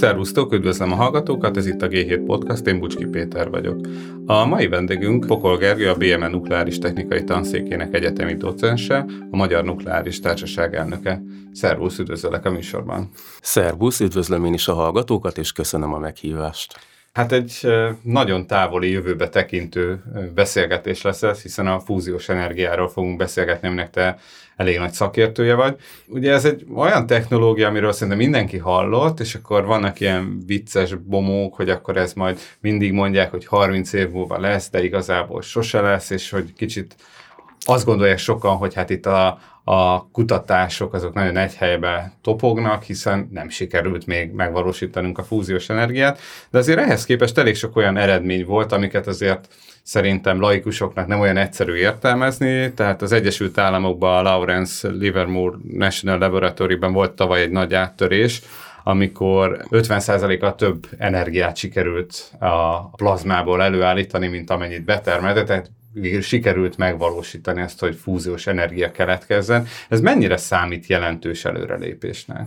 Szervusztok, üdvözlöm a hallgatókat, ez itt a G7 Podcast, én Bucski Péter vagyok. A mai vendégünk Pokol Gergő, a BME Nukleáris Technikai Tanszékének egyetemi docense, a Magyar Nukleáris Társaság elnöke. Szervusz, üdvözöllek a műsorban. Szervusz, üdvözlöm én is a hallgatókat, és köszönöm a meghívást. Hát egy nagyon távoli jövőbe tekintő beszélgetés lesz ez, hiszen a fúziós energiáról fogunk beszélgetni, aminek te elég nagy szakértője vagy. Ugye ez egy olyan technológia, amiről szerintem mindenki hallott, és akkor vannak ilyen vicces bomók, hogy akkor ez majd mindig mondják, hogy 30 év múlva lesz, de igazából sose lesz, és hogy kicsit azt gondolják sokan, hogy hát itt a kutatások azok nagyon egy helybe topognak, hiszen nem sikerült még megvalósítanunk a fúziós energiát, de azért ehhez képest elég sok olyan eredmény volt, amiket azért szerintem laikusoknak nem olyan egyszerű értelmezni, tehát az Egyesült Államokban a Lawrence Livermore National Laboratory-ben volt tavaly egy nagy áttörés, amikor 50%-kal több energiát sikerült a plazmából előállítani, mint amennyit betermelte, tehát sikerült megvalósítani ezt, hogy fúziós energia keletkezzen. Ez mennyire számít jelentős előrelépésnek?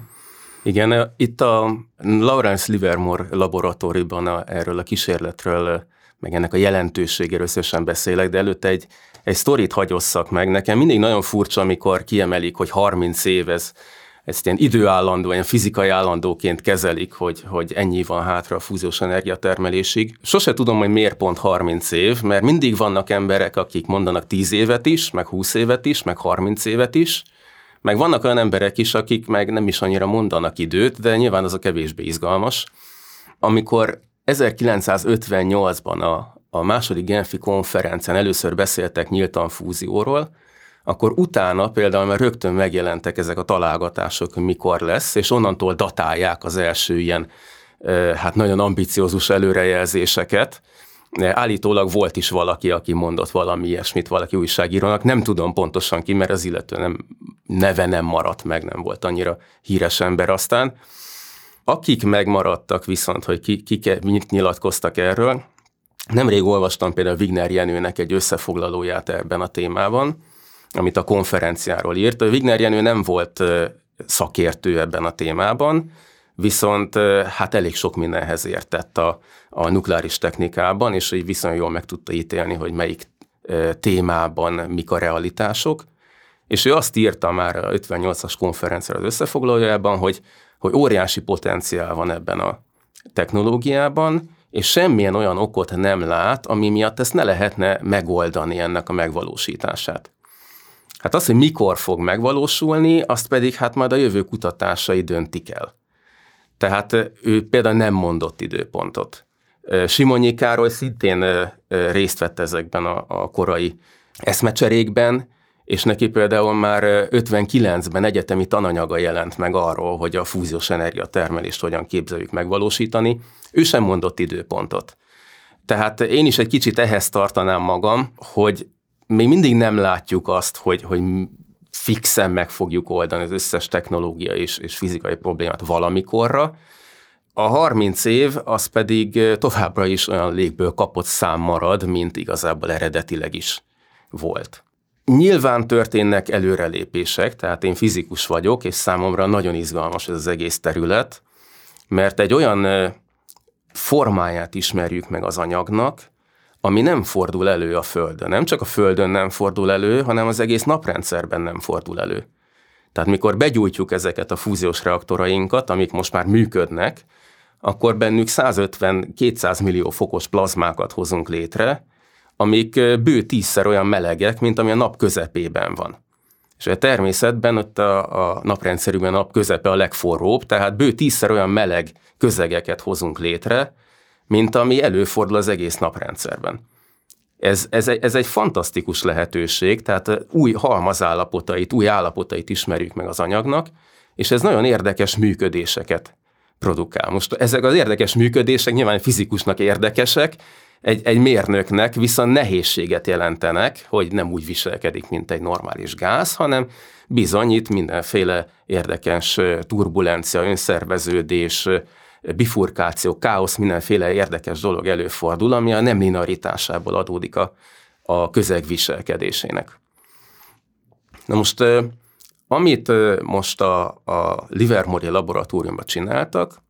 Igen, itt a Lawrence Livermore Laboratóriban erről a kísérletről, meg ennek a jelentőségéről összesen beszélek, de előtte egy sztorit hagyosszak meg. Nekem mindig nagyon furcsa, amikor kiemelik, hogy 30 év, ezt ilyen időállandó, ilyen fizikai állandóként kezelik, hogy ennyi van hátra a fúziós energiatermelésig. Sose tudom, hogy miért pont 30 év, mert mindig vannak emberek, akik mondanak 10 évet is, meg 20 évet is, meg 30 évet is, meg vannak olyan emberek is, akik meg nem is annyira mondanak időt, de nyilván az a kevésbé izgalmas. Amikor 1958-ban a II. Genfi konferencián először beszéltek nyíltan fúzióról, akkor utána például már rögtön megjelentek ezek a találgatások, hogy mikor lesz, és onnantól datálják az első ilyen, hát nagyon ambiciózus előrejelzéseket. Állítólag volt is valaki, aki mondott valami ilyesmit, valaki újságírónak, nem tudom pontosan ki, mert az illető neve nem maradt meg, nem volt annyira híres ember aztán. Akik megmaradtak viszont, hogy kik nyilatkoztak erről, nemrég olvastam például Wigner Jenőnek egy összefoglalóját ebben a témában, amit a konferenciáról írt. Wigner Jenő nem volt szakértő ebben a témában, viszont hát elég sok mindenhez értett a nukleáris technikában, és így viszonylag jól meg tudta ítélni, hogy melyik témában mik a realitások. És ő azt írta már a 58-as konferenciára az összefoglalójában, hogy óriási potenciál van ebben a technológiában, és semmilyen olyan okot nem lát, ami miatt ezt ne lehetne megoldani ennek a megvalósítását. Hát az, hogy mikor fog megvalósulni, azt pedig hát majd a jövő kutatásai döntik el. Tehát ő például nem mondott időpontot. Simonyi Károly szintén részt vett ezekben a korai eszmecserékben, és neki például már 59-ben egyetemi tananyaga jelent meg arról, hogy a fúziós energiatermelést hogyan képzeljük megvalósítani. Ő sem mondott időpontot. Tehát én is egy kicsit ehhez tartanám magam, hogy még mindig nem látjuk azt, hogy fixen meg fogjuk oldani az összes technológia és fizikai problémát valamikorra. A 30 év az pedig továbbra is olyan légből kapott szám marad, mint igazából eredetileg is volt. Nyilván történnek előrelépések, tehát én fizikus vagyok, és számomra nagyon izgalmas ez az egész terület, mert egy olyan formáját ismerjük meg az anyagnak, ami nem fordul elő a Földön. Nem csak a Földön nem fordul elő, hanem az egész naprendszerben nem fordul elő. Tehát mikor begyújtjuk ezeket a fúziós reaktorainkat, amik most már működnek, akkor bennük 150-200 millió fokos plazmákat hozunk létre, amik bő 10-szer olyan melegek, mint ami a nap közepében van. És a természetben ott a naprendszerünkben a nap közepe a legforróbb, tehát bő 10-szer olyan meleg közegeket hozunk létre, mint ami előfordul az egész naprendszerben. Ez egy fantasztikus lehetőség, tehát új halmazállapotait, új állapotait ismerjük meg az anyagnak, és ez nagyon érdekes működéseket produkál. Most ezek az érdekes működések nyilván fizikusnak érdekesek, egy mérnöknek viszont nehézséget jelentenek, hogy nem úgy viselkedik, mint egy normális gáz, hanem bizony itt mindenféle érdekes turbulencia, önszerveződés, bifurkáció, káosz, mindenféle érdekes dolog előfordul, ami a nem linearitásából adódik a közeg viselkedésének. Na most, amit most a Livermore laboratóriumban csináltak,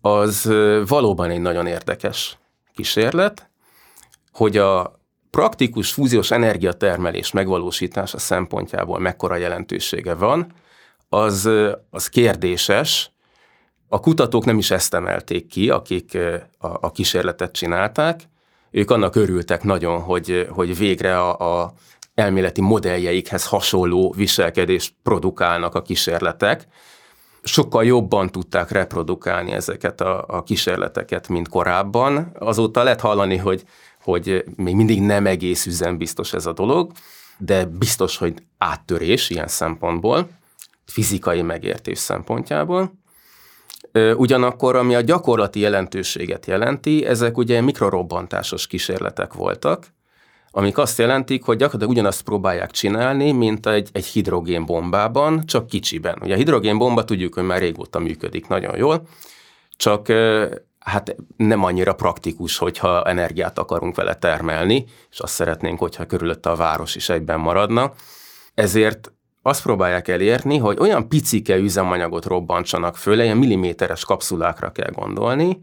az valóban egy nagyon érdekes kísérlet, hogy a praktikus fúziós energiatermelés megvalósítása szempontjából mekkora jelentősége van, az kérdéses. A kutatók nem is ezt emelték ki, akik a kísérletet csinálták. Ők annak örültek nagyon, hogy végre a elméleti modelljeikhez hasonló viselkedést produkálnak a kísérletek. Sokkal jobban tudták reprodukálni ezeket a kísérleteket, mint korábban. Azóta lehet hallani, hogy még mindig nem egész üzembiztos ez a dolog, de biztos, hogy áttörés ilyen szempontból, fizikai megértés szempontjából. Ugyanakkor, ami a gyakorlati jelentőséget jelenti, ezek ugye mikrorobbantásos kísérletek voltak, amik azt jelentik, hogy gyakorlatilag ugyanazt próbálják csinálni, mint egy hidrogénbombában, csak kicsiben. Ugye a hidrogénbomba tudjuk, hogy már régóta működik nagyon jól, csak hát nem annyira praktikus, hogyha energiát akarunk vele termelni, és azt szeretnénk, hogyha körülötte a város is egyben maradna. Ezért azt próbálják elérni, hogy olyan picike üzemanyagot robbantsanak föl, ilyen milliméteres kapszulákra kell gondolni,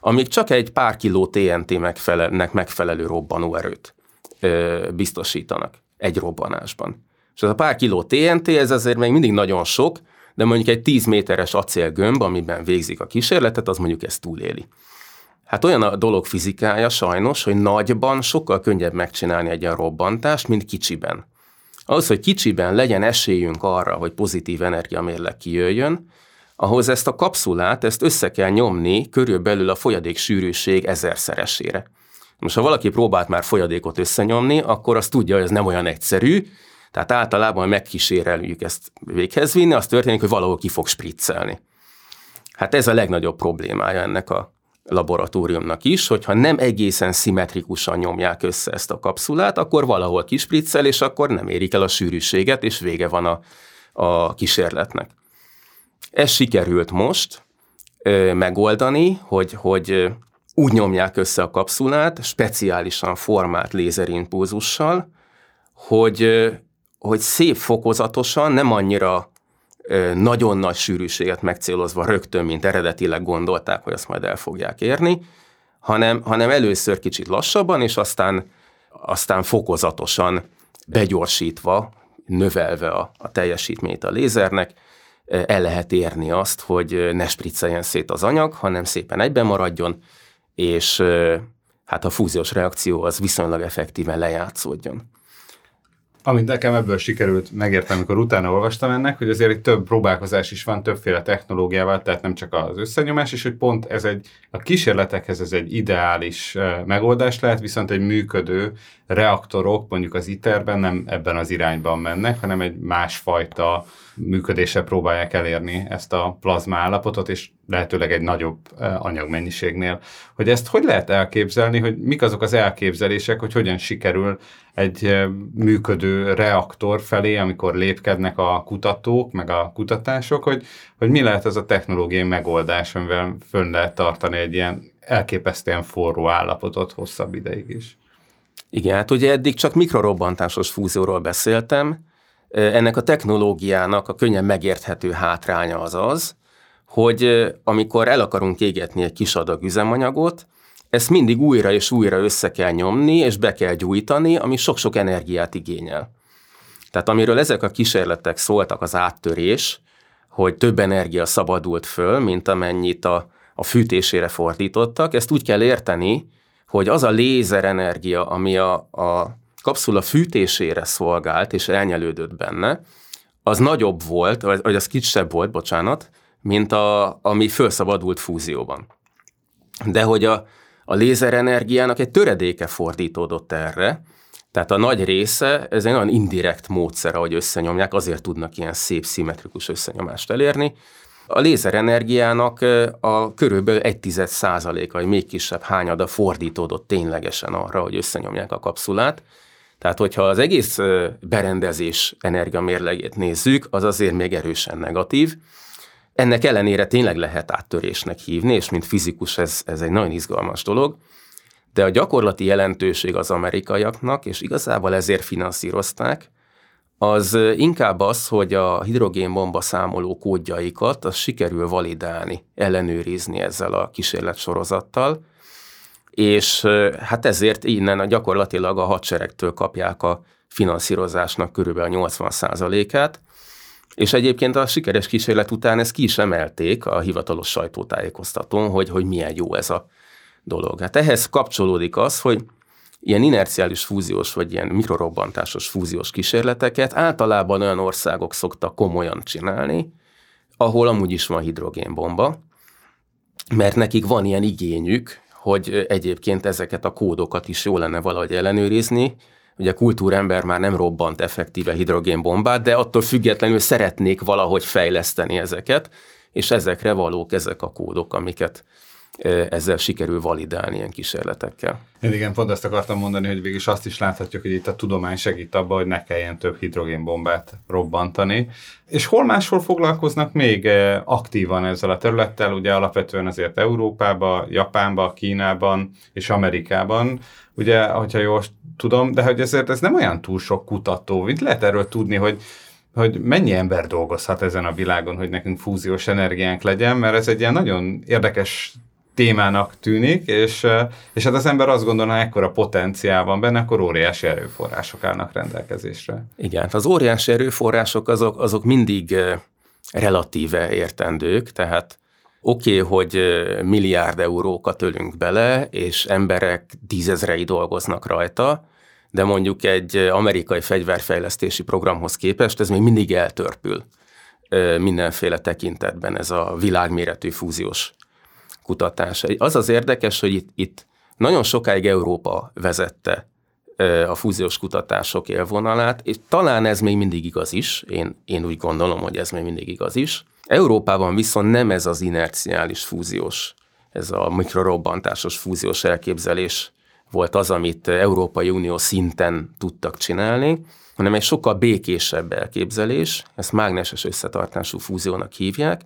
amik csak egy pár kiló TNT-nek megfelelő robbanóerőt biztosítanak egy robbanásban. És ez a pár kiló TNT, ez azért még mindig nagyon sok, de mondjuk egy 10 méteres acélgömb, amiben végzik a kísérletet, az mondjuk ezt túléli. Hát olyan a dolog fizikája sajnos, hogy nagyban sokkal könnyebb megcsinálni egy ilyen robbantást, mint kicsiben. Ahhoz, hogy kicsiben legyen esélyünk arra, hogy pozitív energiamérleg kijöjjön, ahhoz ezt a kapszulát, ezt össze kell nyomni körülbelül a folyadék sűrűség 1000-szeresére. Most, ha valaki próbált már folyadékot összenyomni, akkor azt tudja, hogy ez nem olyan egyszerű, tehát általában megkíséreljük ezt véghez vinni, az történik, hogy valahol ki fog spriccelni. Hát ez a legnagyobb problémája ennek a laboratóriumnak is, hogyha nem egészen szimmetrikusan nyomják össze ezt a kapszulát, akkor valahol kispriccel, és akkor nem érik el a sűrűséget, és vége van a kísérletnek. Ez sikerült most megoldani, hogy úgy nyomják össze a kapszulát, speciálisan formált lézerimpulzussal, hogy szép fokozatosan, nem annyira nagyon nagy sűrűséget megcélozva rögtön, mint eredetileg gondolták, hogy azt majd el fogják érni, hanem először kicsit lassabban, és aztán fokozatosan begyorsítva, növelve a teljesítményt a lézernek, el lehet érni azt, hogy ne spricceljen szét az anyag, hanem szépen egyben maradjon, és hát a fúziós reakció az viszonylag effektíven lejátszódjon. Amit nekem ebből sikerült megértem, amikor utána olvastam ennek, hogy azért itt több próbálkozás is van, többféle technológiával, tehát nem csak az összenyomás, és hogy pont a kísérletekhez ez egy ideális megoldás lehet, viszont egy működő reaktorok mondjuk az ITER-ben nem ebben az irányban mennek, hanem egy másfajta működéssel próbálják elérni ezt a plazma állapotot, és lehetőleg egy nagyobb anyagmennyiségnél. Hogy ezt hogy lehet elképzelni, hogy mik azok az elképzelések, hogy hogyan sikerül egy működő reaktor felé, amikor lépkednek a kutatók, meg a kutatások, hogy mi lehet ez a technológiai megoldás, amivel fönn lehet tartani egy ilyen elképesztően forró állapotot hosszabb ideig is. Igen, hát ugye eddig csak mikrorobbantásos fúzióról beszéltem. Ennek a technológiának a könnyen megérthető hátránya az, hogy amikor el akarunk égetni egy kis adag üzemanyagot, ezt mindig újra és újra össze kell nyomni, és be kell gyújtani, ami sok-sok energiát igényel. Tehát amiről ezek a kísérletek szóltak, az áttörés, hogy több energia szabadult föl, mint amennyit a fűtésére fordítottak, ezt úgy kell érteni, hogy az a lézerenergia, ami a kapszula fűtésére szolgált, és elnyelődött benne, az nagyobb volt, vagy az kicsebb volt, mint ami felszabadult fúzióban. De hogy a lézerenergiának egy töredéke fordítódott erre, tehát a nagy része, ez egy olyan indirekt módszer, ahogy összenyomják, azért tudnak ilyen szép, szimmetrikus összenyomást elérni. A lézerenergiának a körülbelül 0,1%, vagy még kisebb hányada fordítódott ténylegesen arra, hogy összenyomják a kapszulát. Tehát, hogyha az egész berendezés energiamérlegét nézzük, az azért még erősen negatív. Ennek ellenére tényleg lehet áttörésnek hívni, és mint fizikus ez egy nagyon izgalmas dolog, de a gyakorlati jelentőség az amerikaiaknak, és igazából ezért finanszírozták, az inkább az, hogy a hidrogénbomba számoló kódjaikat az sikerül validálni, ellenőrizni ezzel a kísérletsorozattal, és hát ezért innen gyakorlatilag a hadseregtől kapják a finanszírozásnak körülbelül 80%-át, és egyébként a sikeres kísérlet után ezt ki is emelték a hivatalos sajtótájékoztatón, hogy milyen jó ez a dolog. Hát ehhez kapcsolódik az, hogy ilyen inerciális fúziós, vagy ilyen mikrorobbantásos fúziós kísérleteket általában olyan országok szoktak komolyan csinálni, ahol amúgy is van hidrogénbomba, mert nekik van ilyen igényük, hogy egyébként ezeket a kódokat is jó lenne valahogy ellenőrizni. Ugye a kultúrember már nem robbant effektíve hidrogénbombát, de attól függetlenül szeretnék valahogy fejleszteni ezeket, és ezekre valók ezek a kódok, amiket ezzel sikerül validálni ilyen kísérletekkel. Igen, pont ezt akartam mondani, hogy végig azt is láthatjuk, hogy itt a tudomány segít abban, hogy ne kelljen több hidrogénbombát robbantani. És hol máshol foglalkoznak még aktívan ezzel a területtel, ugye alapvetően azért Európában, Japánban, Kínában és Amerikában, ugye, hogyha jól tudom, de hogy ezért ez nem olyan túl sok kutató, mint lehet erről tudni, hogy mennyi ember dolgozhat ezen a világon, hogy nekünk fúziós energiánk legyen, mert ez egy ilyen nagyon érdekes témának tűnik, és hát az ember azt gondolná, ekkora potenciál van benne, akkor óriási erőforrások állnak rendelkezésre. Igen, az óriási erőforrások azok mindig relatíve értendők, tehát oké, hogy milliárd eurókat ölünk bele, és emberek tízezrei dolgoznak rajta, de mondjuk egy amerikai fegyverfejlesztési programhoz képest ez még mindig eltörpül mindenféle tekintetben ez a világméretű fúziós kutatás. Az az érdekes, hogy itt nagyon sokáig Európa vezette a fúziós kutatások élvonalát, és talán ez még mindig igaz is, én úgy gondolom, hogy ez még mindig igaz is. Európában viszont nem ez az inerciális fúziós, ez a mikrorobbantásos fúziós elképzelés volt az, amit Európai Unió szinten tudtak csinálni, hanem egy sokkal békésebb elképzelés, ezt mágneses összetartású fúziónak hívják,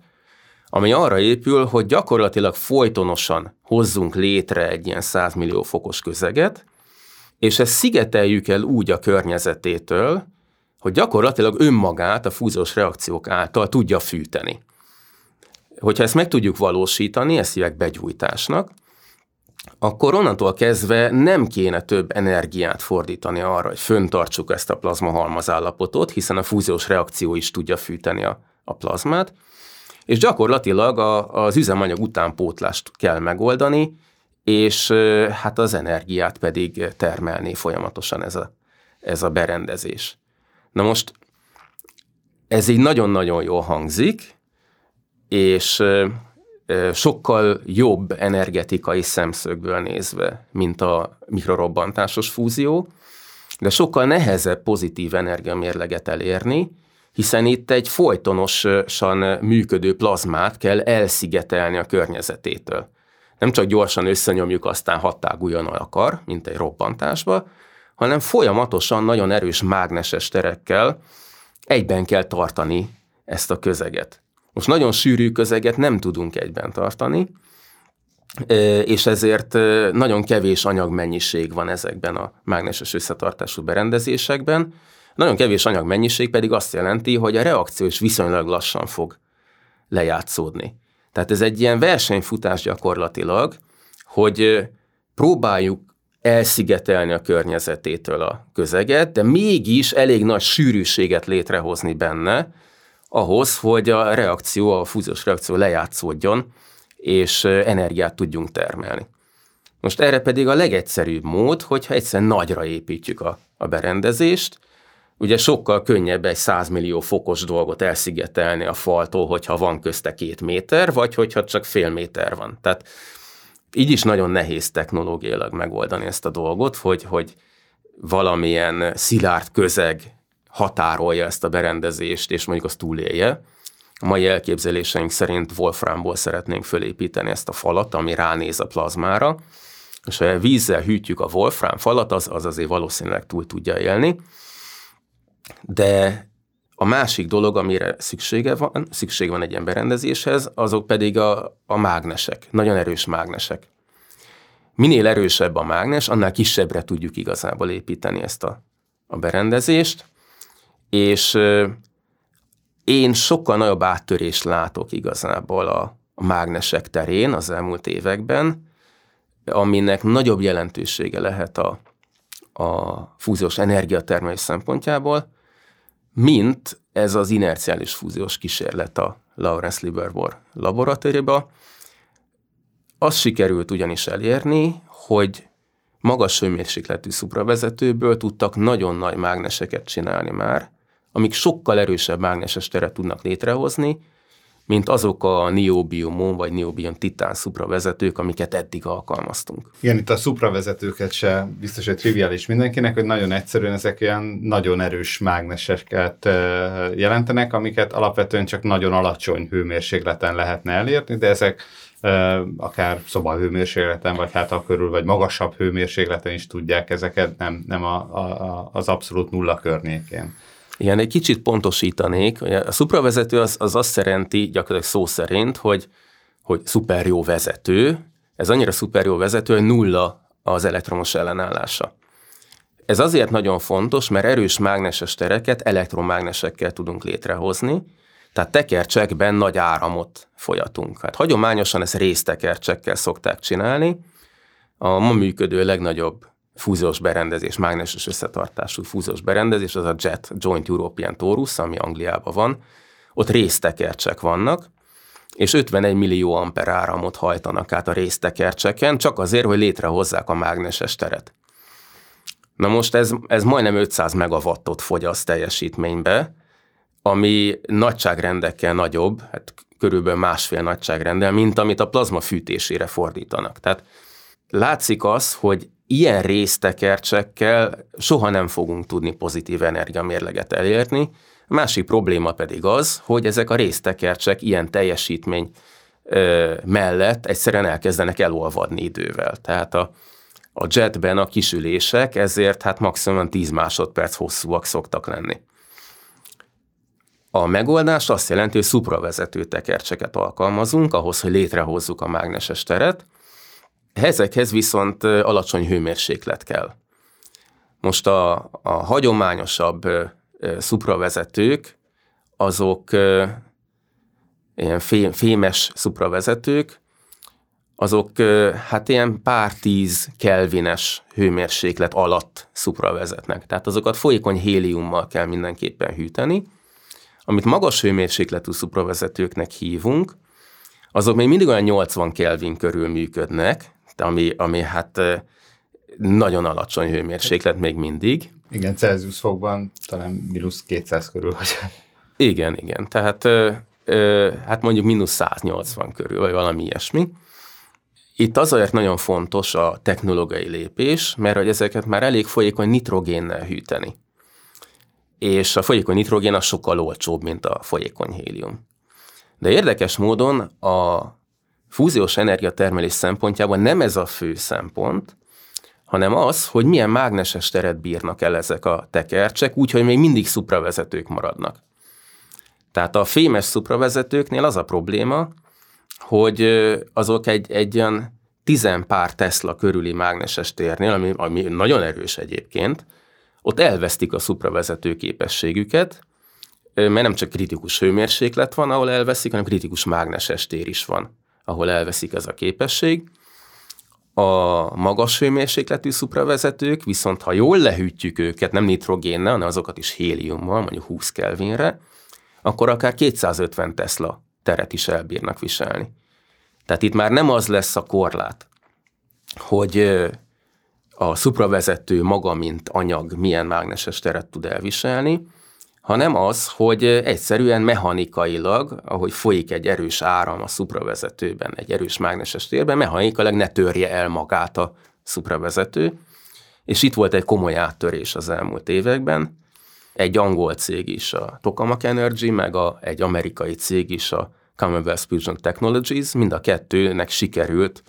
ami arra épül, hogy gyakorlatilag folytonosan hozzunk létre egy ilyen 100 millió fokos közeget, és ezt szigeteljük el úgy a környezetétől, hogy gyakorlatilag önmagát a fúziós reakciók által tudja fűteni. Hogyha ezt meg tudjuk valósítani, ezt hívják begyújtásnak, akkor onnantól kezdve nem kéne több energiát fordítani arra, hogy fönntartsuk ezt a plazmahalmaz állapotot, hiszen a fúziós reakció is tudja fűteni a plazmát, és gyakorlatilag az üzemanyag utánpótlást kell megoldani, és hát az energiát pedig termelni folyamatosan ez a berendezés. Na most, ez így nagyon-nagyon jól hangzik, és sokkal jobb energetikai szemszögből nézve, mint a mikrorobbantásos fúzió, de sokkal nehezebb pozitív energiamérleget elérni, hiszen itt egy folytonosan működő plazmát kell elszigetelni a környezetétől. Nem csak gyorsan összenyomjuk, aztán hattáguljon a kar, mint egy robbantásba, hanem folyamatosan nagyon erős mágneses terekkel egyben kell tartani ezt a közeget. Most nagyon sűrű közeget nem tudunk egyben tartani, és ezért nagyon kevés anyagmennyiség van ezekben a mágneses összetartású berendezésekben. Nagyon kevés anyagmennyiség pedig azt jelenti, hogy a reakció is viszonylag lassan fog lejátszódni. Tehát ez egy ilyen versenyfutás gyakorlatilag, hogy próbáljuk elszigetelni a környezetétől a közeget, de mégis elég nagy sűrűséget létrehozni benne, ahhoz, hogy a reakció, a fúziós reakció lejátszódjon, és energiát tudjunk termelni. Most erre pedig a legegyszerűbb mód, hogyha egyszerűen nagyra építjük a berendezést. Ugye sokkal könnyebb egy 100 millió fokos dolgot elszigetelni a faltól, hogyha van közte 2 méter, vagy hogyha csak fél méter van. Tehát így is nagyon nehéz technológiailag megoldani ezt a dolgot, hogy valamilyen szilárd közeg határolja ezt a berendezést, és mondjuk az túlélje. A mai elképzeléseink szerint wolframból szeretnénk fölépíteni ezt a falat, ami ránéz a plazmára, és ha vízzel hűtjük a wolfram falat, az azért valószínűleg túl tudja élni. De a másik dolog, amire szükség van egy ilyen berendezéshez, azok pedig a mágnesek, nagyon erős mágnesek. Minél erősebb a mágnes, annál kisebbre tudjuk igazából építeni ezt a berendezést, És én sokkal nagyobb áttörést látok igazából a mágnesek terén az elmúlt években, aminek nagyobb jelentősége lehet a fúziós energiatermelés szempontjából, mint ez az inerciális fúziós kísérlet a Lawrence Livermore laboratóriumban. Azt sikerült ugyanis elérni, hogy magas hőmérsékletű szupravezetőből tudtak nagyon nagy mágneseket csinálni már, amik sokkal erősebb mágneses teret tudnak létrehozni, mint azok a niobiumon vagy niobium-titán szupravezetők, amiket eddig alkalmaztunk. Igen, itt a szupravezetőket se biztos, hogy triviális mindenkinek, hogy nagyon egyszerűen ezek olyan nagyon erős mágneseket jelentenek, amiket alapvetően csak nagyon alacsony hőmérsékleten lehetne elérni, de ezek akár szobahőmérsékleten, vagy hátal körül, vagy magasabb hőmérsékleten is tudják ezeket, nem az abszolút nulla környékén. Igen, egy kicsit pontosítanék, hogy a szupravezető az azt jelenti gyakorlatilag szó szerint, hogy szuper jó vezető. Ez annyira szuper jó vezető, hogy nulla az elektromos ellenállása. Ez azért nagyon fontos, mert erős mágneses tereket elektromágnesekkel tudunk létrehozni, tehát tekercsekben nagy áramot folyatunk. Hát hagyományosan ezt résztekercsekkel szokták csinálni. A ma működő legnagyobb fúziós berendezés, mágneses összetartású fúziós berendezés, az a Jet Joint European Torus, ami Angliában van. Ott résztekercsek vannak, és 51 millió amper áramot hajtanak át a résztekercseken, csak azért, hogy létrehozzák a mágneses teret. Na most ez majdnem 500 megawattot fogyaszt teljesítménybe, ami nagyságrendekkel nagyobb, hát körülbelül másfél nagyságrendel, mint amit a plazma fűtésére fordítanak. Tehát látszik az, hogy ilyen résztekercsekkel soha nem fogunk tudni pozitív energiamérleget elérni. A másik probléma pedig az, hogy ezek a résztekercsek ilyen teljesítmény mellett egyszerűen elkezdenek elolvadni idővel. Tehát a jetben a kisülések ezért hát maximum 10 másodperc hosszúak szoktak lenni. A megoldás azt jelenti, hogy szupravezető tekercseket alkalmazunk ahhoz, hogy létrehozzuk a mágneses teret. Ezekhez viszont alacsony hőmérséklet kell. Most a hagyományosabb szupravezetők, azok ilyen fémes szupravezetők, azok hát ilyen pár 10 kelvines hőmérséklet alatt szupravezetnek. Tehát azokat folyékony héliummal kell mindenképpen hűteni. Amit magas hőmérsékletű szupravezetőknek hívunk, azok még mindig olyan 80 kelvin körül működnek, ami hát nagyon alacsony hőmérséklet még mindig. Igen, Celsius fokban talán mínusz 200 körül vagy. Igen, tehát hát mondjuk mínusz 180 körül, vagy valami ilyesmi. Itt azért nagyon fontos a technológiai lépés, mert hogy ezeket már elég folyékony nitrogénnel hűteni. És a folyékony nitrogén az sokkal olcsóbb, mint a folyékony hélium. De érdekes módon a fúziós energiatermelés szempontjában nem ez a fő szempont, hanem az, hogy milyen mágneses teret bírnak el ezek a tekercsek, úgyhogy még mindig szupravezetők maradnak. Tehát a fémes szupravezetőknél az a probléma, hogy azok egy ilyen 10 pár Tesla körüli mágneses térnél, ami nagyon erős egyébként, ott elvesztik a szupravezető képességüket, mert nem csak kritikus hőmérséklet van, ahol elveszik, hanem kritikus mágneses tér is van, ahol elveszik ez a képesség. A magas hőmérsékletű szupravezetők, viszont ha jól lehűtjük őket, nem nitrogénnel, hanem azokat is héliummal, mondjuk 20 kelvinre, akkor akár 250 Tesla teret is elbírnak viselni. Tehát itt már nem az lesz a korlát, hogy a szupravezető maga, mint anyag, milyen mágneses teret tud elviselni, hanem az, hogy egyszerűen mechanikailag, ahogy folyik egy erős áram a szupravezetőben, egy erős mágneses térben, mechanikailag ne törje el magát a szupravezető. És itt volt egy komoly áttörés az elmúlt években. Egy angol cég is, a Tokamak Energy, meg egy amerikai cég is, a Commonwealth Fusion Technologies, mind a kettőnek sikerült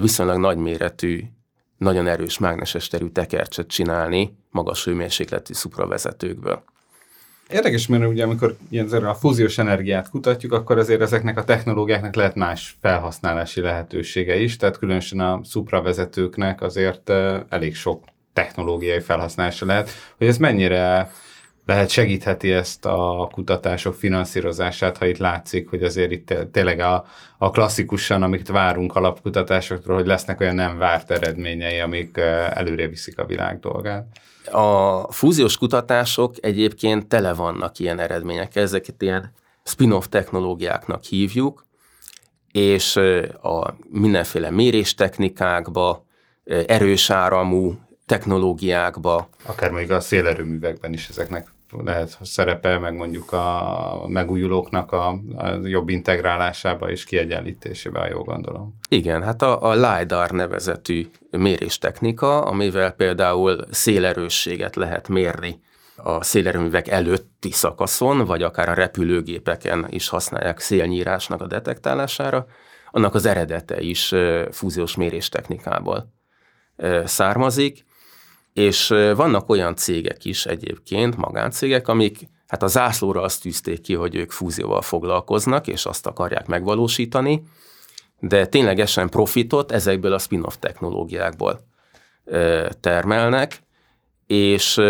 viszonylag nagyméretű, nagyon erős mágneses terű tekercset csinálni magas hőmérsékletű szupravezetőkből. Érdekes, mert ugye amikor ilyen a fúziós energiát kutatjuk, akkor azért ezeknek a technológiáknak lehet más felhasználási lehetősége is, tehát különösen a szupravezetőknek azért elég sok technológiai felhasználása lehet, hogy ez mennyire lehet segítheti ezt a kutatások finanszírozását, ha itt látszik, hogy azért itt tényleg a klasszikusan, amit várunk alapkutatásokról, hogy lesznek olyan nem várt eredményei, amik előre viszik a világ dolgát. A fúziós kutatások egyébként tele vannak ilyen eredmények. Ezeket ilyen spin-off technológiáknak hívjuk, és a mindenféle méréstechnikákba, erős áramú technológiákba. Akár még a szélerőművekben is ezeknek lehet szerepe, meg mondjuk a megújulóknak a jobb integrálásába és kiegyenlítésébe, jól gondolom. Igen, hát a LIDAR nevezetű méréstechnika, amivel például szélerősséget lehet mérni a szélerőművek előtti szakaszon, vagy akár a repülőgépeken is használják szélnyírásnak a detektálására, annak az eredete is fúziós méréstechnikából származik, és vannak olyan cégek is egyébként, magáncégek, amik hát a zászlóra azt tűzték ki, hogy ők fúzióval foglalkoznak, és azt akarják megvalósítani, de ténylegesen profitot ezekből a spin-off technológiákból termelnek, és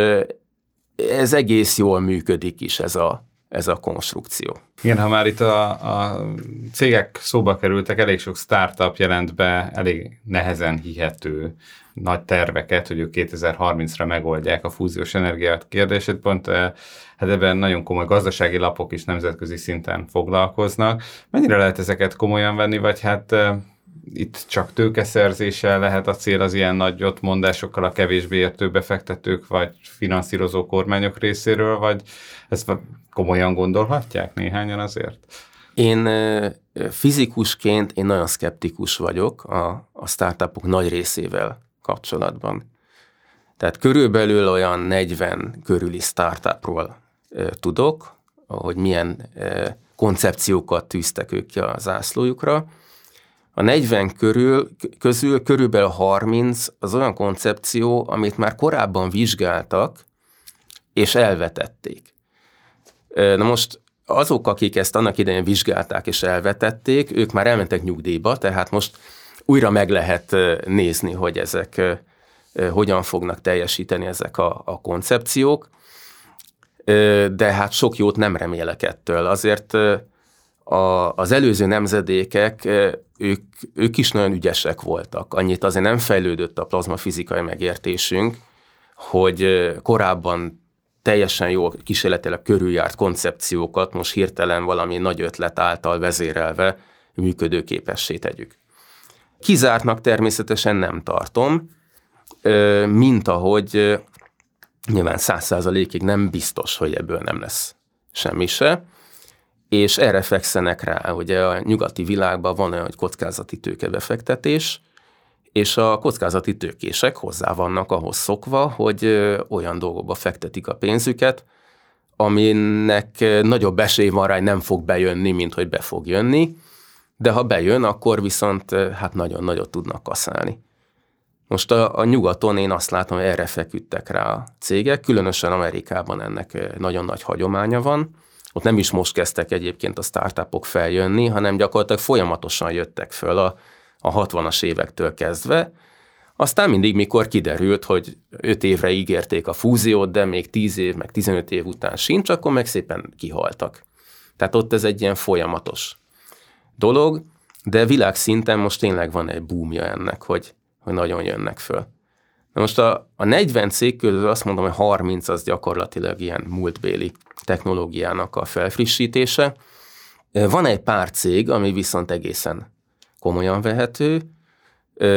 ez egész jól működik is ez a konstrukció. Igen, ha már itt a cégek szóba kerültek, elég sok startup jelent be, elég nehezen hihető nagy terveket, hogy ők 2030-ra megoldják a fúziós energiát kérdését, pont hát ebben nagyon komoly gazdasági lapok is nemzetközi szinten foglalkoznak. Mennyire lehet ezeket komolyan venni, vagy hát itt csak tőkeszerzéssel lehet a cél az ilyen nagyot mondásokkal a kevésbé értő befektetők vagy finanszírozó kormányok részéről, vagy ezt komolyan gondolhatják néhányan azért? Én fizikusként nagyon szkeptikus vagyok a startupok nagy részével kapcsolatban. Tehát körülbelül olyan 40 körüli startupról tudok, hogy milyen koncepciókat tűztek ők ki a zászlójukra. A 40 közül körülbelül 30 az olyan koncepció, amit már korábban vizsgáltak, és elvetették. Na most azok, akik ezt annak idején vizsgálták és elvetették, ők már elmentek nyugdíjba, tehát most újra meg lehet nézni, hogy ezek hogyan fognak teljesíteni ezek a koncepciók, de hát sok jót nem remélek ettől. Azért az előző nemzedékek, ők is nagyon ügyesek voltak. Annyit azért nem fejlődött a plazmafizikai megértésünk, hogy korábban teljesen jól kísérletileg körüljárt koncepciókat most hirtelen valami nagy ötlet által vezérelve működőképessé tegyük. Kizártnak természetesen nem tartom, mint ahogy nyilván 100%-ig nem biztos, hogy ebből nem lesz semmi se, és erre fekszenek rá. Ugye a nyugati világban van olyan, hogy kockázati tőkebefektetés, és a kockázati tőkések hozzá vannak ahhoz szokva, hogy olyan dolgokba fektetik a pénzüket, aminek nagyobb esély van rá, hogy nem fog bejönni, mint hogy be fog jönni, de ha bejön, akkor viszont hát nagyon nagyot tudnak kaszálni. Most a nyugaton én azt látom, hogy erre feküdtek rá a cégek, különösen Amerikában ennek nagyon nagy hagyománya van. Ott nem is most kezdtek egyébként a startupok feljönni, hanem gyakorlatilag folyamatosan jöttek föl a 60-as évektől kezdve. Aztán mindig, mikor kiderült, hogy 5 évre ígérték a fúziót, de még 10 év, meg 15 év után sincs, akkor meg szépen kihaltak. Tehát ott ez egy ilyen folyamatos dolog, de világszinten most tényleg van egy boomja ennek, hogy nagyon jönnek föl. Na most a 40 cég közül azt mondom, hogy 30 az gyakorlatilag ilyen múltbéli technológiának a felfrissítése. Van egy pár cég, ami viszont egészen komolyan vehető.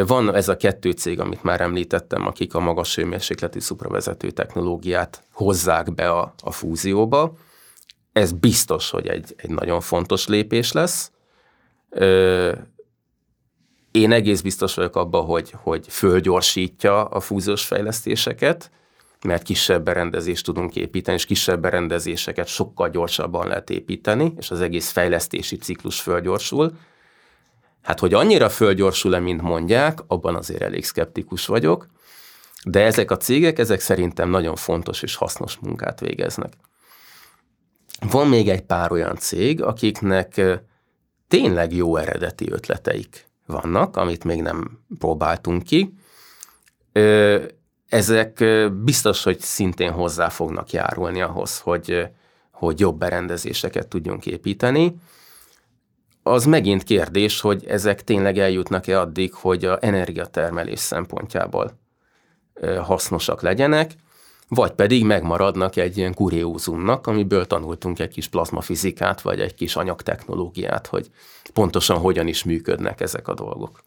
Van ez a 2 cég, amit már említettem, akik a magas hőmérsékletű szupravezető technológiát hozzák be a fúzióba. Ez biztos, hogy egy nagyon fontos lépés lesz. Én egész biztos vagyok abban, hogy fölgyorsítja a fúziós fejlesztéseket, mert kisebb berendezést tudunk építeni, és kisebb berendezéseket sokkal gyorsabban lehet építeni, és az egész fejlesztési ciklus fölgyorsul. Hát, hogy annyira fölgyorsul-e, mint mondják, abban azért elég szkeptikus vagyok, de ezek a cégek, ezek szerintem nagyon fontos és hasznos munkát végeznek. Van még egy pár olyan cég, akiknek tényleg jó eredeti ötleteik vannak, amit még nem próbáltunk ki. Ezek biztos, hogy szintén hozzá fognak járulni ahhoz, hogy jobb berendezéseket tudjunk építeni. Az megint kérdés, hogy ezek tényleg eljutnak-e addig, hogy a energiatermelés szempontjából hasznosak legyenek, vagy pedig megmaradnak egy ilyen kuriózumnak, amiből tanultunk egy kis plazmafizikát, vagy egy kis anyagtechnológiát, hogy pontosan hogyan is működnek ezek a dolgok.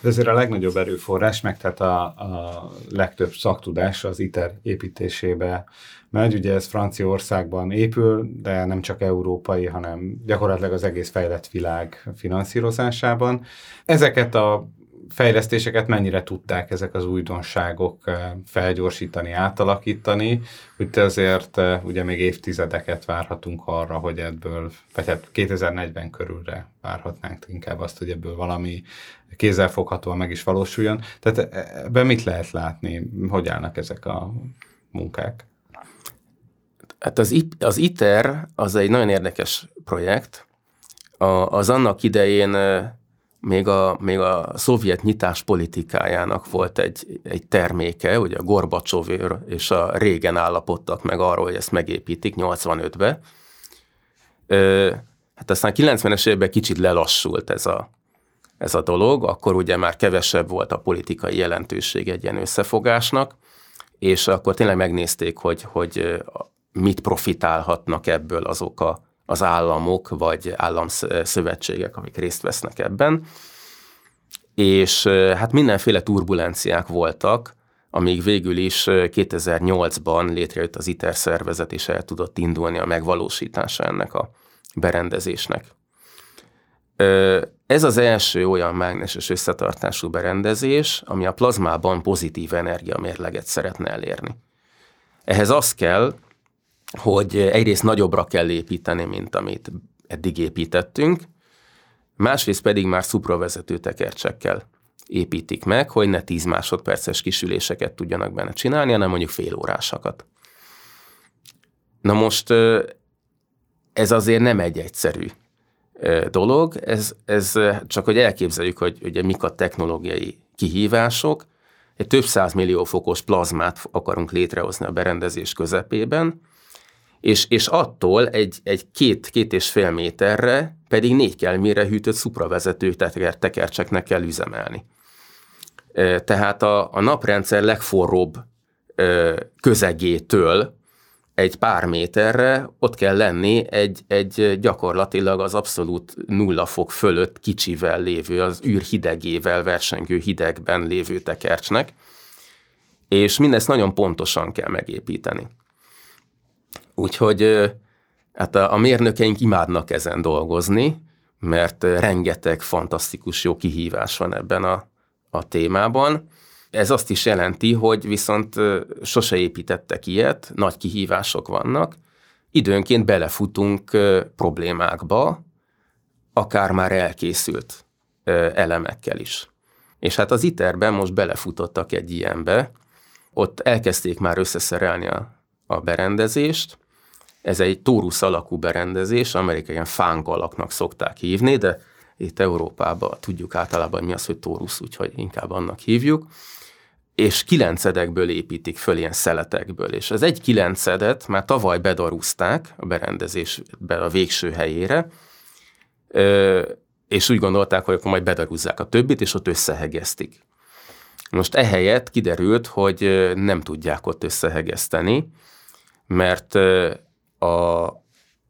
De ezért a legnagyobb erőforrás, meg tehát a legtöbb szaktudás az ITER építésébe megy. Ugye ez Franciaországban épül, de nem csak európai, hanem gyakorlatilag az egész fejlett világ finanszírozásában. Ezeket a fejlesztéseket mennyire tudták ezek az újdonságok felgyorsítani, átalakítani, úgyhogy azért ugye még évtizedeket várhatunk arra, hogy ebből, vagy hát 2040 körülre várhatnánk inkább azt, hogy ebből valami kézzelfoghatóan meg is valósuljon. Tehát ebben mit lehet látni, hogy állnak ezek a munkák? Hát az ITER az egy nagyon érdekes projekt. Az annak idején még a szovjet nyitás politikájának volt egy terméke, ugye a Gorbacsov és a Reagan állapodtak meg arról, hogy ezt megépítik 85-be. Hát aztán 90-es években kicsit lelassult ez a dolog, akkor ugye már kevesebb volt a politikai jelentőség egy ilyen összefogásnak, és akkor tényleg megnézték, hogy mit profitálhatnak ebből azok az államok vagy államszövetségek, amik részt vesznek ebben. És hát mindenféle turbulenciák voltak, amíg végül is 2008-ban létrejött az ITER szervezet, és el tudott indulni a megvalósítása ennek a berendezésnek. Ez az első olyan mágneses összetartású berendezés, ami a plazmában pozitív energiamérleget szeretne elérni. Ehhez az kell, hogy egyrészt nagyobbra kell építeni, mint amit eddig építettünk, másrészt pedig már szupravezető tekercsekkel építik meg, hogy ne 10 másodperces kisüléseket tudjanak benne csinálni, hanem mondjuk félórásakat. Na most ez azért nem egy egyszerű dolog, ez csak hogy elképzeljük, hogy ugye mik a technológiai kihívások. Egy több 100 millió fokos plazmát akarunk létrehozni a berendezés közepében, és attól egy 2,5 méterre, pedig 4 kelvinre hűtött szupravezető tekercseknek kell üzemelni. Tehát a naprendszer legforróbb közegétől egy pár méterre ott kell lenni egy gyakorlatilag az abszolút 0 fok fölött kicsivel lévő, az űr hidegével versengő hidegben lévő tekercsnek, és mindezt nagyon pontosan kell megépíteni. Úgyhogy hát a mérnökeink imádnak ezen dolgozni, mert rengeteg fantasztikus jó kihívás van ebben a témában. Ez azt is jelenti, hogy viszont sose építettek ilyet, nagy kihívások vannak. Időnként belefutunk problémákba, akár már elkészült elemekkel is. És hát az ITER-ben most belefutottak egy ilyenbe, ott elkezdték már összeszerelni a berendezést. Ez egy torus alakú berendezés, amerikai ilyen fánk alaknak szokták hívni, de itt Európában tudjuk általában, mi az, hogy torus, úgyhogy inkább annak hívjuk. És 9-edekből építik föl, ilyen szeletekből. És az egy 9-edet már tavaly bedarúzták a berendezésbe a végső helyére, és úgy gondolták, hogy akkor majd bedarúzzák a többit, és ott összehegeztik. Most ehelyett kiderült, hogy nem tudják ott összehegezteni, mert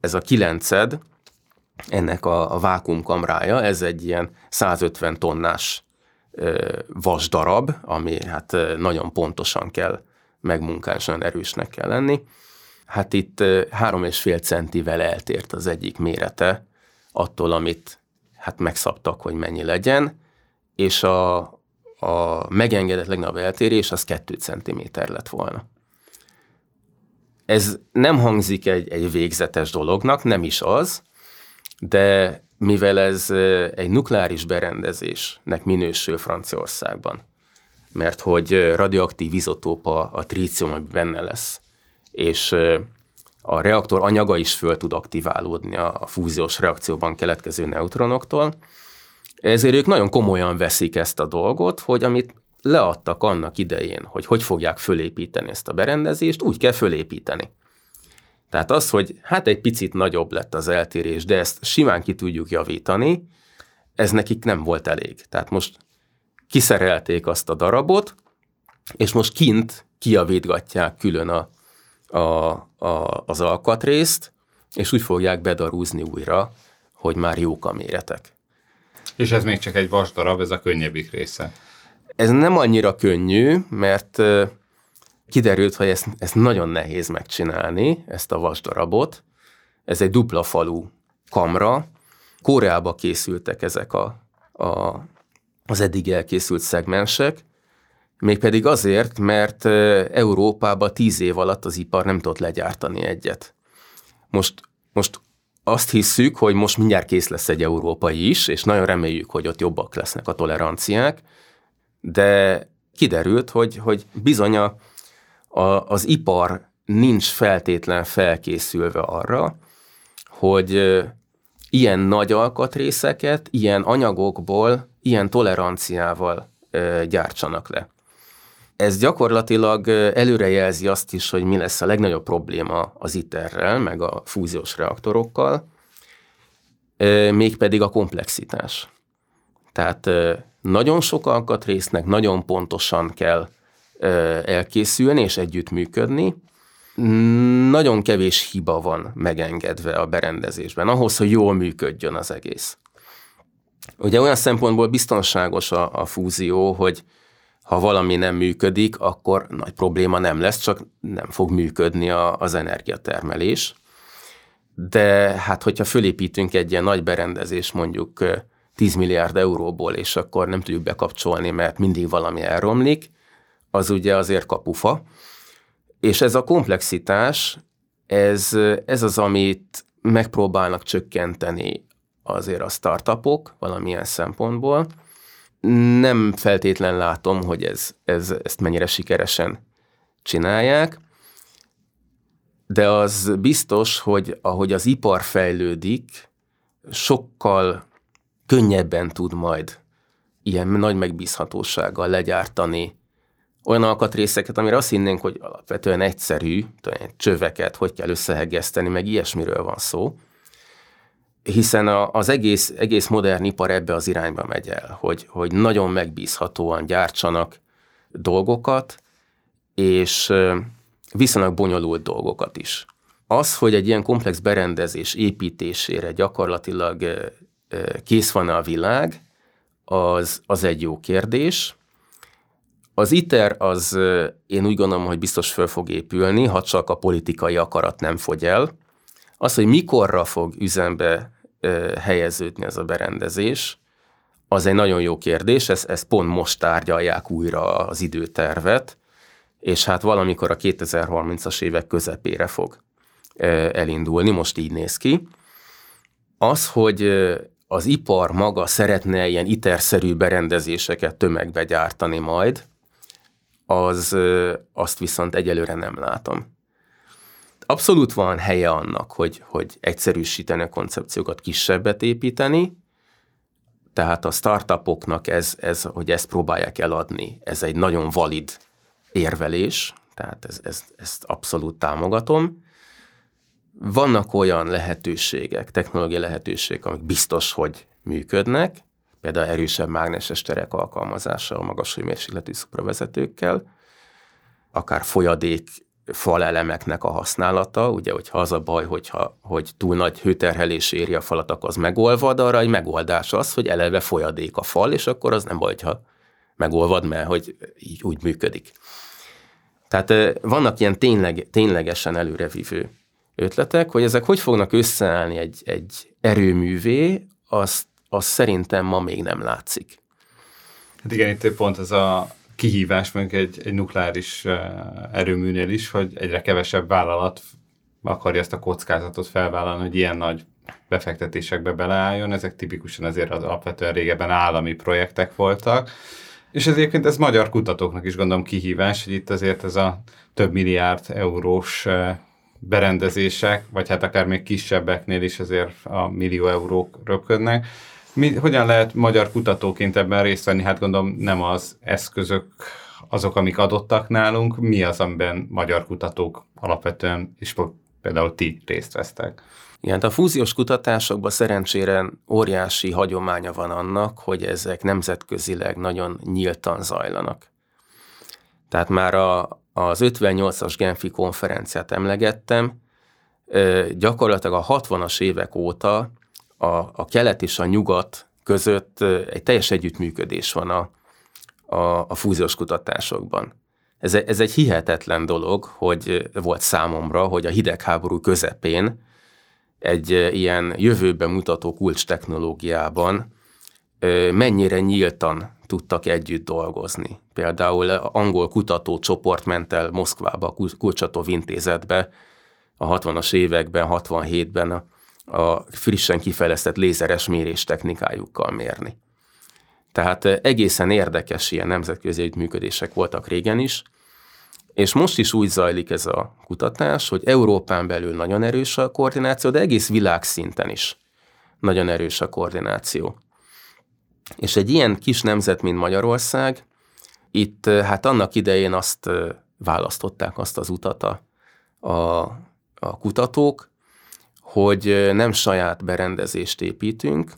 ez a 9-ed, ennek a vákuumkamrája, ez egy ilyen 150 tonnás vasdarab, ami hát nagyon pontosan kell megmunkálni, és nagyon erősnek kell lenni. Hát itt 3,5 centivel eltért az egyik mérete attól, amit hát megszabtak, hogy mennyi legyen, és a megengedett legnagyobb eltérés az 2 centiméter lett volna. Ez nem hangzik egy végzetes dolognak, nem is az, de mivel ez egy nukleáris berendezésnek minősül Franciaországban, mert hogy radioaktív izotópa a trícium, ami benne lesz, és a reaktor anyaga is föl tud aktiválódni a fúziós reakcióban keletkező neutronoktól, ezért ők nagyon komolyan veszik ezt a dolgot, hogy amit leadtak annak idején, hogy fogják fölépíteni ezt a berendezést, úgy kell fölépíteni. Tehát az, hogy hát egy picit nagyobb lett az eltérés, de ezt simán ki tudjuk javítani, ez nekik nem volt elég. Tehát most kiszerelték azt a darabot, és most kint kijavítgatják külön az alkatrészt, és úgy fogják bedarúzni újra, hogy már jók a méretek. És ez még csak egy vasdarab, ez a könnyebbik része. Ez nem annyira könnyű, mert kiderült, hogy ezt nagyon nehéz megcsinálni, ezt a vasdarabot. Ez egy dupla falú kamra. Koreába készültek ezek az eddig elkészült szegmensek, mégpedig azért, mert Európában 10 év alatt az ipar nem tudott legyártani egyet. Most azt hiszük, hogy most mindjárt kész lesz egy európai is, és nagyon reméljük, hogy ott jobbak lesznek a toleranciák, de kiderült, hogy bizony az ipar nincs feltétlen felkészülve arra, hogy ilyen nagy alkatrészeket, ilyen anyagokból, ilyen toleranciával gyártsanak le. Ez gyakorlatilag előrejelzi azt is, hogy mi lesz a legnagyobb probléma az ITER-rel, meg a fúziós reaktorokkal, mégpedig a komplexitás. Tehát nagyon sok alkatrésznek nagyon pontosan kell elkészülni és együttműködni. Nagyon kevés hiba van megengedve a berendezésben, ahhoz, hogy jól működjön az egész. Ugye olyan szempontból biztonságos a fúzió, hogy ha valami nem működik, akkor nagy probléma nem lesz, csak nem fog működni az energiatermelés. De hát, hogyha fölépítünk egy ilyen nagy berendezést mondjuk 10 milliárd euróból, és akkor nem tudjuk bekapcsolni, mert mindig valami elromlik, az ugye azért kapufa. És ez a komplexitás, ez az, amit megpróbálnak csökkenteni azért a startupok valamilyen szempontból. Nem feltétlen látom, hogy ezt mennyire sikeresen csinálják, de az biztos, hogy ahogy az ipar fejlődik, sokkal könnyebben tud majd ilyen nagy megbízhatósággal legyártani olyan alkatrészeket, amire azt hinnénk, hogy alapvetően egyszerű, csöveket hogy kell összehegeszteni, meg ilyesmiről van szó, hiszen az egész modern ipar ebbe az irányba megy el, hogy nagyon megbízhatóan gyártsanak dolgokat, és viszonylag bonyolult dolgokat is. Az, hogy egy ilyen komplex berendezés építésére gyakorlatilag kész van a világ, az egy jó kérdés. Az ITER az én úgy gondolom, hogy biztos föl fog épülni, ha csak a politikai akarat nem fogy el. Az, hogy mikorra fog üzembe helyeződni ez a berendezés, az egy nagyon jó kérdés, ezt pont most tárgyalják újra az időtervet, és hát valamikor a 2030-as évek közepére fog elindulni, most így néz ki. Az, hogy az ipar maga szeretne ilyen ITER-szerű berendezéseket tömegbe gyártani majd, azt viszont egyelőre nem látom. Abszolút van helye annak, hogy egyszerűsíteni a koncepciókat, kisebbet építeni, tehát a startupoknak hogy ezt próbálják eladni, ez egy nagyon valid érvelés, tehát ezt abszolút támogatom. Vannak olyan lehetőségek, technológiai lehetőségek, amik biztos, hogy működnek, például erősebb mágneses terek alkalmazása a magas hőmérsékletű szupravezetőkkel, akár folyadék, falelemeknek a használata, ugye, hogyha az a baj, hogy túl nagy hőterhelés éri a falat, akkor az megolvad, arra egy megoldás az, hogy eleve folyadék a fal, és akkor az nem baj, ha megolvad, mert hogy így úgy működik. Tehát vannak ilyen ténylegesen előrevívő ötletek, hogy ezek hogy fognak összeállni egy erőművé, az szerintem ma még nem látszik. Hát igen, itt pont ez a kihívás mondjuk egy nukleáris erőműnél is, hogy egyre kevesebb vállalat akarja ezt a kockázatot felvállalni, hogy ilyen nagy befektetésekbe beleálljon. Ezek tipikusan azért az alapvetően régebben állami projektek voltak. És egyébként ez magyar kutatóknak is gondolom kihívás, hogy itt azért ez a több milliárd eurós berendezések, vagy hát akár még kisebbeknél is azért a millió eurók röpködnek. Hogyan lehet magyar kutatóként ebben részt venni? Hát gondolom nem az eszközök azok, amik adottak nálunk. Mi az, amiben magyar kutatók alapvetően, és például ti részt vesztek? Igen, a fúziós kutatásokban szerencsére óriási hagyománya van annak, hogy ezek nemzetközileg nagyon nyíltan zajlanak. Tehát már az 58-as Genfi konferenciát emlegettem, gyakorlatilag a 60-as évek óta a kelet és a nyugat között egy teljes együttműködés van a fúziós kutatásokban. Ez egy hihetetlen dolog, hogy volt számomra, hogy a hidegháború közepén egy ilyen jövőben mutató kulcs technológiában mennyire nyíltan tudtak együtt dolgozni. Például angol kutatócsoport ment el Moszkvába, a Kurchatov intézetbe a 60-as években, 67-ben a frissen kifejlesztett lézeres mérés technikájukkal mérni. Tehát egészen érdekes ilyen nemzetközi együttműködések voltak régen is, és most is úgy zajlik ez a kutatás, hogy Európán belül nagyon erős a koordináció, de egész világszinten is nagyon erős a koordináció. És egy ilyen kis nemzet, mint Magyarország, itt hát annak idején azt választották, azt az utat a kutatók, hogy nem saját berendezést építünk,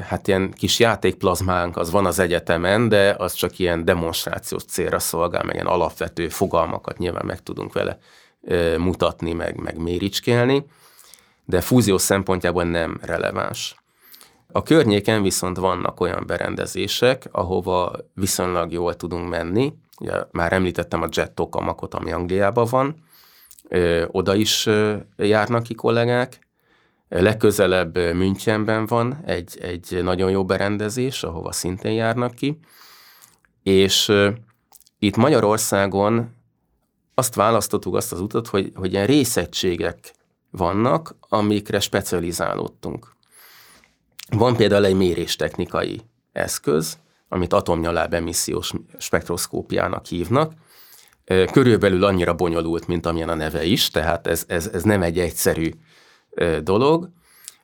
hát ilyen kis játékplazmánk az van az egyetemen, de az csak ilyen demonstrációs célra szolgál, meg ilyen alapvető fogalmakat nyilván meg tudunk vele mutatni, meg méricskélni, de fúziós szempontjából nem releváns. A környéken viszont vannak olyan berendezések, ahova viszonylag jól tudunk menni. Ugye, már említettem a Jet Tokamakot, ami Angliában van, oda is járnak ki kollégák. Legközelebb Münchenben van egy nagyon jó berendezés, ahova szintén járnak ki. És itt Magyarországon azt választottuk, azt az utat, hogy ilyen részegységek vannak, amikre specializálódtunk. Van például egy méréstechnikai eszköz, amit atomnyaláb emissziós spektroszkópiának hívnak. Körülbelül annyira bonyolult, mint amilyen a neve is, tehát ez nem egy egyszerű dolog,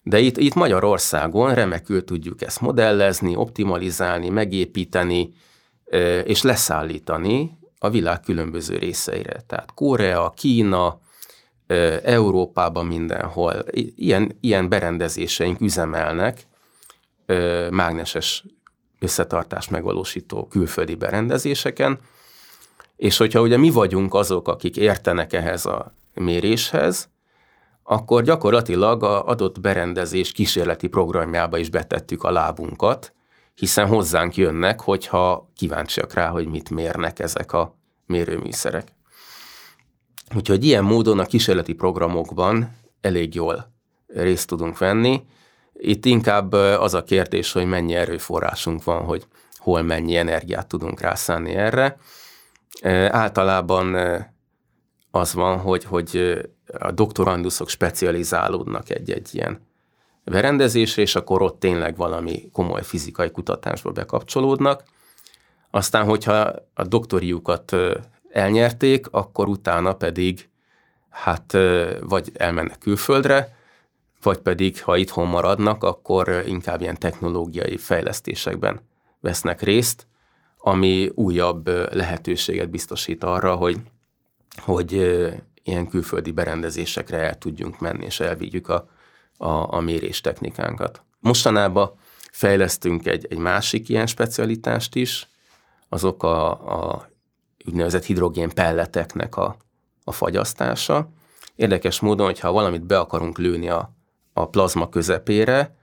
de itt Magyarországon remekül tudjuk ezt modellezni, optimalizálni, megépíteni és leszállítani a világ különböző részeire. Tehát Korea, Kína, Európában mindenhol ilyen berendezéseink üzemelnek mágneses összetartást megvalósító külföldi berendezéseken, és hogyha ugye mi vagyunk azok, akik értenek ehhez a méréshez, akkor gyakorlatilag az adott berendezés kísérleti programjába is betettük a lábunkat, hiszen hozzánk jönnek, hogyha kíváncsiak rá, hogy mit mérnek ezek a mérőműszerek. Úgyhogy ilyen módon a kísérleti programokban elég jól részt tudunk venni. Itt inkább az a kérdés, hogy mennyi erőforrásunk van, hogy hol mennyi energiát tudunk rászánni erre. Általában az van, hogy a doktoranduszok specializálódnak egy-egy ilyen berendezésre, és akkor ott tényleg valami komoly fizikai kutatásba bekapcsolódnak. Aztán, hogyha a doktoriukat elnyerték, akkor utána pedig hát vagy elmennek külföldre, vagy pedig, ha itthon maradnak, akkor inkább ilyen technológiai fejlesztésekben vesznek részt, ami újabb lehetőséget biztosít arra, hogy ilyen külföldi berendezésekre el tudjunk menni, és elvigyük a méréstechnikánkat. Mostanában fejlesztünk egy másik ilyen specialitást is, azok a úgynevezett hidrogén pelleteknek a fagyasztása. Érdekes módon, hogyha valamit be akarunk lőni a plazma közepére,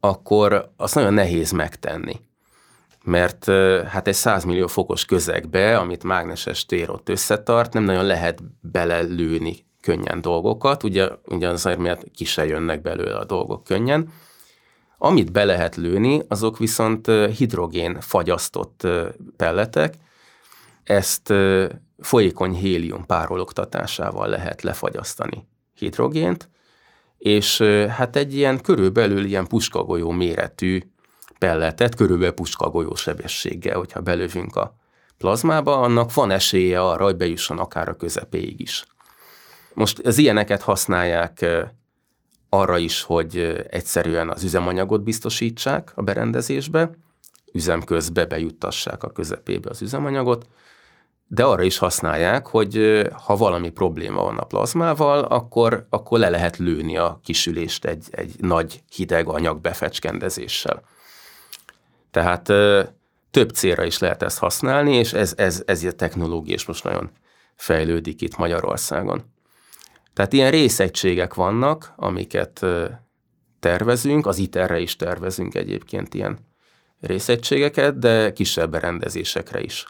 akkor azt nagyon nehéz megtenni. Mert hát egy 100 millió fokos közegbe, amit mágneses tér ott összetart, nem nagyon lehet belelőni könnyen dolgokat, ugyanazért, mert ki se jönnek belőle a dolgok könnyen. Amit be lehet lőni, azok viszont hidrogén fagyasztott pelletek, ezt folyékony hélium párologtatásával lehet lefagyasztani hidrogént, és hát egy ilyen körülbelül ilyen puskagolyó méretű pelletet, körülbelül puskagolyó sebességgel, hogyha belövünk a plazmába, annak van esélye arra, hogy bejusson akár a közepéig is. Most az ilyeneket használják arra is, hogy egyszerűen az üzemanyagot biztosítsák a berendezésbe, üzemközbe bejuttassák a közepébe az üzemanyagot, de arra is használják, hogy ha valami probléma van a plazmával, akkor le lehet lőni a kisülést egy nagy hideg anyag befecskendezéssel. Tehát több célra is lehet ezt használni, és ez a technológia is most nagyon fejlődik itt Magyarországon. Tehát ilyen részegységek vannak, amiket tervezünk, az ITER-re is tervezünk egyébként ilyen részegységeket, de kisebb berendezésekre is.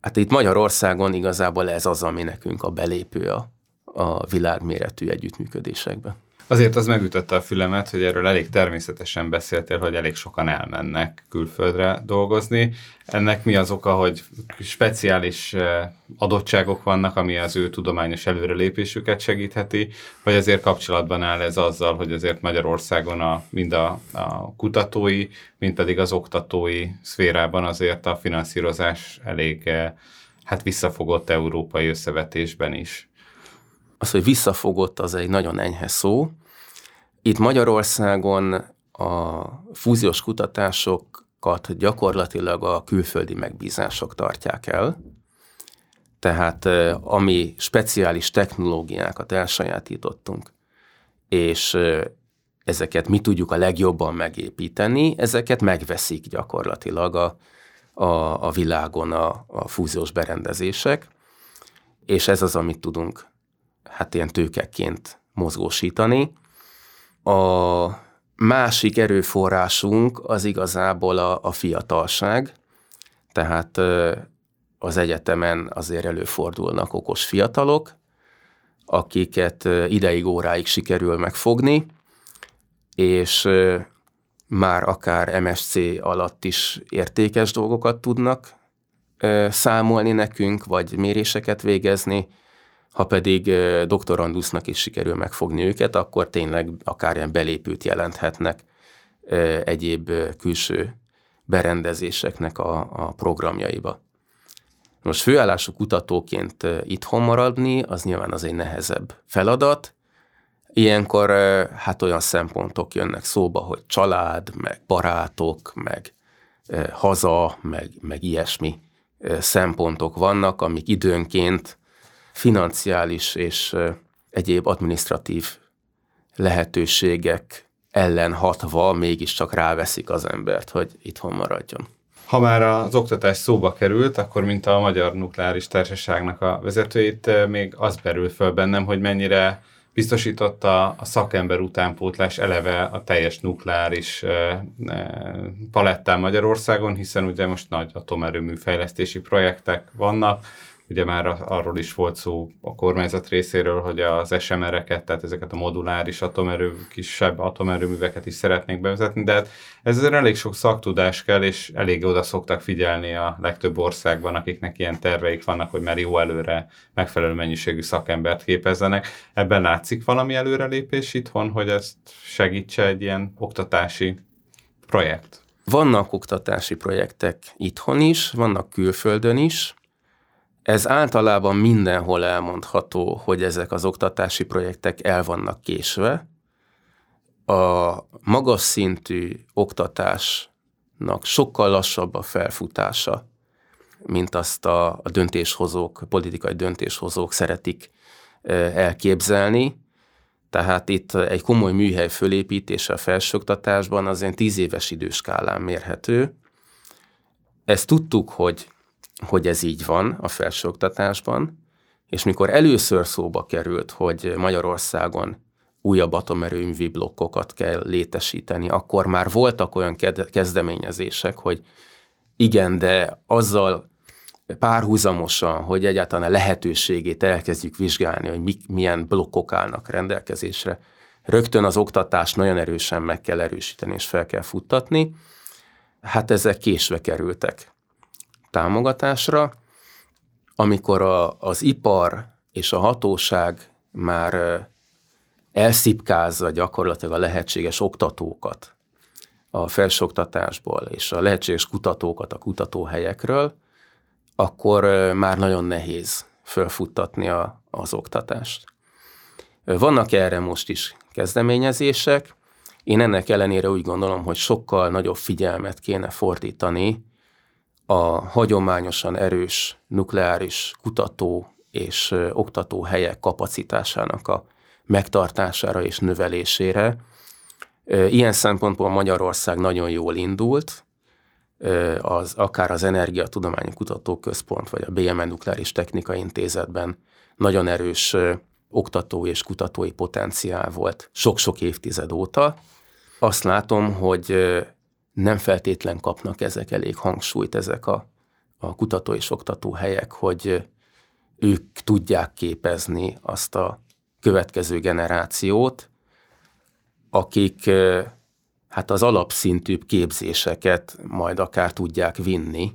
Hát itt Magyarországon igazából ez az, ami nekünk a belépő a világméretű együttműködésekbe. Azért az megütötte a fülemet, hogy erről elég természetesen beszéltél, hogy elég sokan elmennek külföldre dolgozni. Ennek mi az oka, hogy speciális adottságok vannak, ami az ő tudományos előrelépésüket segítheti, vagy azért kapcsolatban áll ez azzal, hogy azért Magyarországon mind a kutatói, mind pedig az oktatói szférában azért a finanszírozás elég visszafogott európai összevetésben is? Az, hogy visszafogott, az egy nagyon enyhe szó. Itt Magyarországon a fúziós kutatásokat gyakorlatilag a külföldi megbízások tartják el. Tehát ami speciális technológiákat elsajátítottunk, és ezeket mi tudjuk a legjobban megépíteni, ezeket megveszik gyakorlatilag a világon a fúziós berendezések, és ez az, amit tudunk ilyen tőkeként mozgósítani. A másik erőforrásunk az igazából a fiatalság, tehát az egyetemen azért előfordulnak okos fiatalok, akiket ideig, óráig sikerül megfogni, és már akár MSc alatt is értékes dolgokat tudnak számolni nekünk, vagy méréseket végezni. Ha pedig doktorandusznak is sikerül megfogni őket, akkor tényleg akár ilyen belépőt jelenthetnek egyéb külső berendezéseknek a programjaiba. Most főállású kutatóként itthon maradni, az nyilván az egy nehezebb feladat. Ilyenkor olyan szempontok jönnek szóba, hogy család, meg barátok, meg haza, meg ilyesmi szempontok vannak, amik időnként financiális és egyéb adminisztratív lehetőségek ellen hatva mégiscsak ráveszik az embert, hogy itthon maradjon. Ha már az oktatás szóba került, akkor mint a Magyar Nukleáris Társaságnak a vezetőjét, még az merül föl bennem, hogy mennyire biztosította a szakember utánpótlás eleve a teljes nukleáris palettán Magyarországon, hiszen ugye most nagy atomerőmű fejlesztési projektek vannak. Ugye már arról is volt szó a kormányzat részéről, hogy az SMR-eket, tehát ezeket a moduláris kisebb atomerőműveket is szeretnék bevezetni, de ez azért elég sok szaktudás kell, és elég oda szoktak figyelni a legtöbb országban, akiknek ilyen terveik vannak, hogy már jó előre megfelelő mennyiségű szakembert képezzenek. Ebben látszik valami előrelépés itthon, hogy ezt segítse egy ilyen oktatási projekt? Vannak oktatási projektek itthon is, vannak külföldön is. Ez általában mindenhol elmondható, hogy ezek az oktatási projektek el vannak késve. A magas szintű oktatásnak sokkal lassabb a felfutása, mint azt a politikai döntéshozók szeretik elképzelni. Tehát itt egy komoly műhely fölépítése a felsőoktatásban az ilyen 10 éves időskálán mérhető. Ezt tudtuk, hogy ez így van a felsőoktatásban, és mikor először szóba került, hogy Magyarországon újabb atomerőmű blokkokat kell létesíteni, akkor már voltak olyan kezdeményezések, hogy igen, de azzal párhuzamosan, hogy egyáltalán a lehetőségét elkezdjük vizsgálni, hogy milyen blokkok állnak rendelkezésre, rögtön az oktatást nagyon erősen meg kell erősíteni és fel kell futtatni, ezek késve kerültek támogatásra. Amikor az ipar és a hatóság már elszipkázza gyakorlatilag a lehetséges oktatókat a felsőoktatásból, és a lehetséges kutatókat a kutatóhelyekről, akkor már nagyon nehéz felfuttatni az oktatást. Vannak erre most is kezdeményezések. Én ennek ellenére úgy gondolom, hogy sokkal nagyobb figyelmet kéne fordítani a hagyományosan erős nukleáris kutató és oktatóhelyek kapacitásának a megtartására és növelésére. Ilyen szempontból Magyarország nagyon jól indult, akár az Energiatudományi Kutatóközpont, vagy a BME Nukleáris Technikai Intézetben nagyon erős oktató és kutatói potenciál volt sok-sok évtized óta. Azt látom, hogy nem feltétlen kapnak ezek elég hangsúlyt, ezek a kutató és oktató helyek, hogy ők tudják képezni azt a következő generációt, akik hát az alapszintű képzéseket majd akár tudják vinni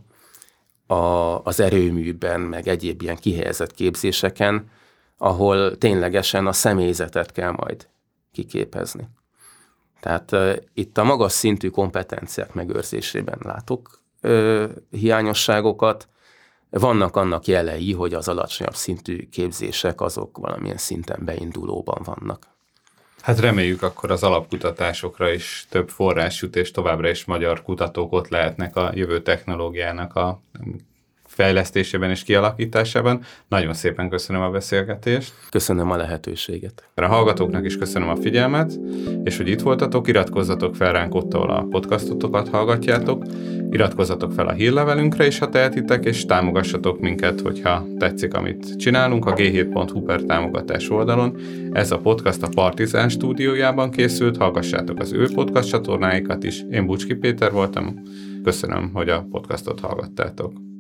az erőműben, meg egyéb ilyen kihelyezett képzéseken, ahol ténylegesen a személyzetet kell majd kiképezni. Tehát itt a magas szintű kompetenciák megőrzésében látok hiányosságokat. Vannak annak jelei, hogy az alacsonyabb szintű képzések azok valamilyen szinten beindulóban vannak. Hát reméljük akkor az alapkutatásokra is több forrás jut, és továbbra is magyar kutatók ott lehetnek a jövő technológiának a fejlesztésében és kialakításában. Nagyon szépen köszönöm a beszélgetést. Köszönöm a lehetőséget. A hallgatóknak is köszönöm a figyelmet, és hogy itt voltatok, iratkozzatok fel ránk ott, ahol a podcastotokat hallgatjátok, iratkozzatok fel a hírlevelünkre is, ha tehetitek, és támogassatok minket, hogyha tetszik, amit csinálunk, a g7.hu/támogatás oldalon. Ez a podcast a Partizán stúdiójában készült, hallgassátok az ő podcast csatornáikat is. Én Bucski Péter voltam, köszönöm, hogy a podcastot hallgattátok.